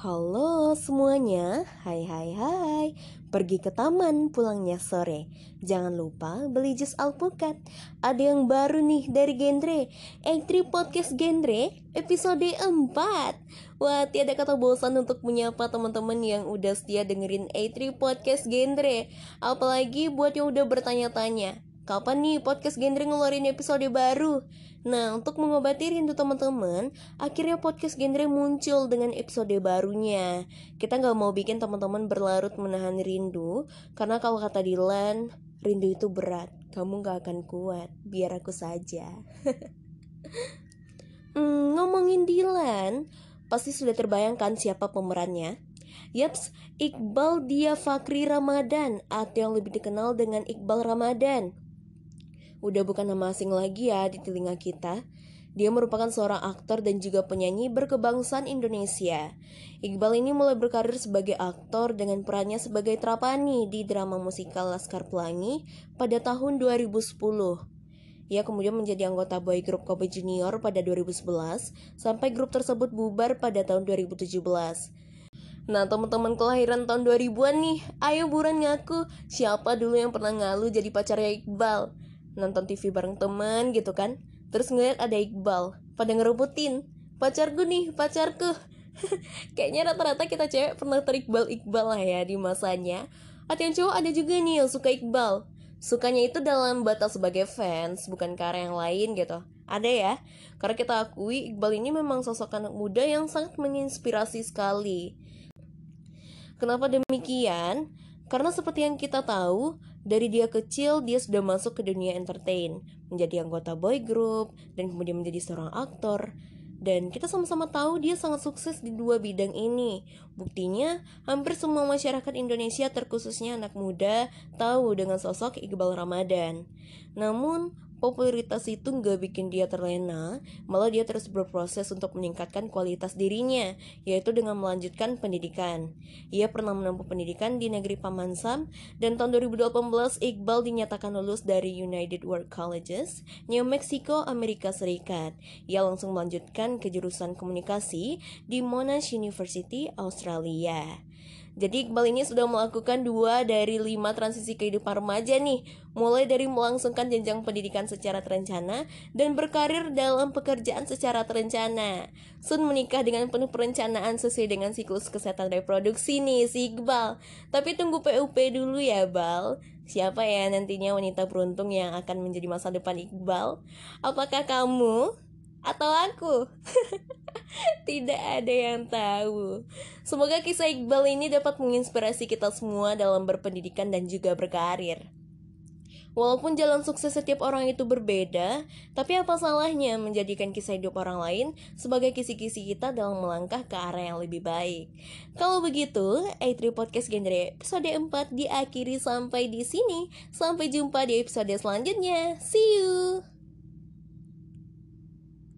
Halo semuanya, hai. Pergi ke taman pulangnya sore. Jangan lupa beli jus alpukat. Ada yang baru nih dari genre A3 Podcast Genre episode 4. Wah, tiada kata bosan untuk menyapa teman-teman yang udah setia dengerin A3 Podcast Genre. Apalagi buat yang udah bertanya-tanya, kapan nih Podcast Genre ngeluarin episode baru? Nah, untuk mengobati rindu teman-teman, akhirnya Podcast Genre muncul dengan episode barunya. Kita gak mau bikin teman-teman berlarut menahan rindu, karena kalau kata Dylan, rindu itu berat, kamu gak akan kuat, biar aku saja. Ngomongin Dylan, pasti sudah terbayangkan siapa pemerannya? Yaps, Iqbaal Dhiafakhri Ramadhan, atau yang lebih dikenal dengan Iqbaal Ramadhan. Udah bukan nama asing lagi ya di telinga kita. Dia merupakan seorang aktor dan juga penyanyi berkebangsaan Indonesia. Iqbaal ini mulai berkarir sebagai aktor dengan perannya sebagai Trapani di drama musikal Laskar Pelangi pada tahun 2010. Ia kemudian menjadi anggota boy group Kobe Junior pada 2011 sampai grup tersebut bubar pada tahun 2017. Nah, teman-teman kelahiran tahun 2000-an nih, ayo buruan ngaku siapa dulu yang pernah ngalu jadi pacarnya Iqbaal. Nonton TV bareng teman gitu kan, terus ngeliat ada Iqbaal, pada ngerubutin, pacarku nih, pacarku. Kayaknya rata-rata kita cewek pernah ter-Iqbaal lah ya di masanya. Atau yang cowok ada juga nih yang suka Iqbaal. Sukanya itu dalam batas sebagai fans, bukan karena yang lain gitu. Ada ya, karena kita akui Iqbaal ini memang sosok anak muda yang sangat menginspirasi sekali. Kenapa demikian? Karena seperti yang kita tahu, dari dia kecil dia sudah masuk ke dunia entertain, menjadi anggota boy group, dan kemudian menjadi seorang aktor. Dan kita sama-sama tahu dia sangat sukses di dua bidang ini. Buktinya, hampir semua masyarakat Indonesia terkhususnya anak muda tahu dengan sosok Iqbaal Ramadhan. Namun, popularitas itu gak bikin dia terlena, malah dia terus berproses untuk meningkatkan kualitas dirinya, yaitu dengan melanjutkan pendidikan. Ia pernah menempuh pendidikan di negeri Paman Sam, dan tahun 2018 Iqbaal dinyatakan lulus dari United World Colleges, New Mexico, Amerika Serikat. Ia langsung melanjutkan ke jurusan komunikasi di Monash University, Australia. Jadi Iqbaal ini sudah melakukan 2 dari 5 transisi kehidupan remaja nih, mulai dari melangsungkan jenjang pendidikan secara terencana dan berkarir dalam pekerjaan secara terencana. Sun menikah dengan penuh perencanaan sesuai dengan siklus kesehatan reproduksi nih si Iqbaal. Tapi tunggu PUP dulu ya Bal. Siapa ya nantinya wanita beruntung yang akan menjadi masa depan Iqbaal? Apakah kamu? Atau aku? Tidak ada yang tahu. Semoga kisah Iqbaal ini dapat menginspirasi kita semua dalam berpendidikan dan juga berkarir. Walaupun jalan sukses setiap orang itu berbeda, tapi apa salahnya menjadikan kisah hidup orang lain sebagai kisi-kisi kita dalam melangkah ke arah yang lebih baik. Kalau begitu, A3 Podcast Genre episode 4 diakhiri sampai di sini. Sampai jumpa di episode selanjutnya. See you!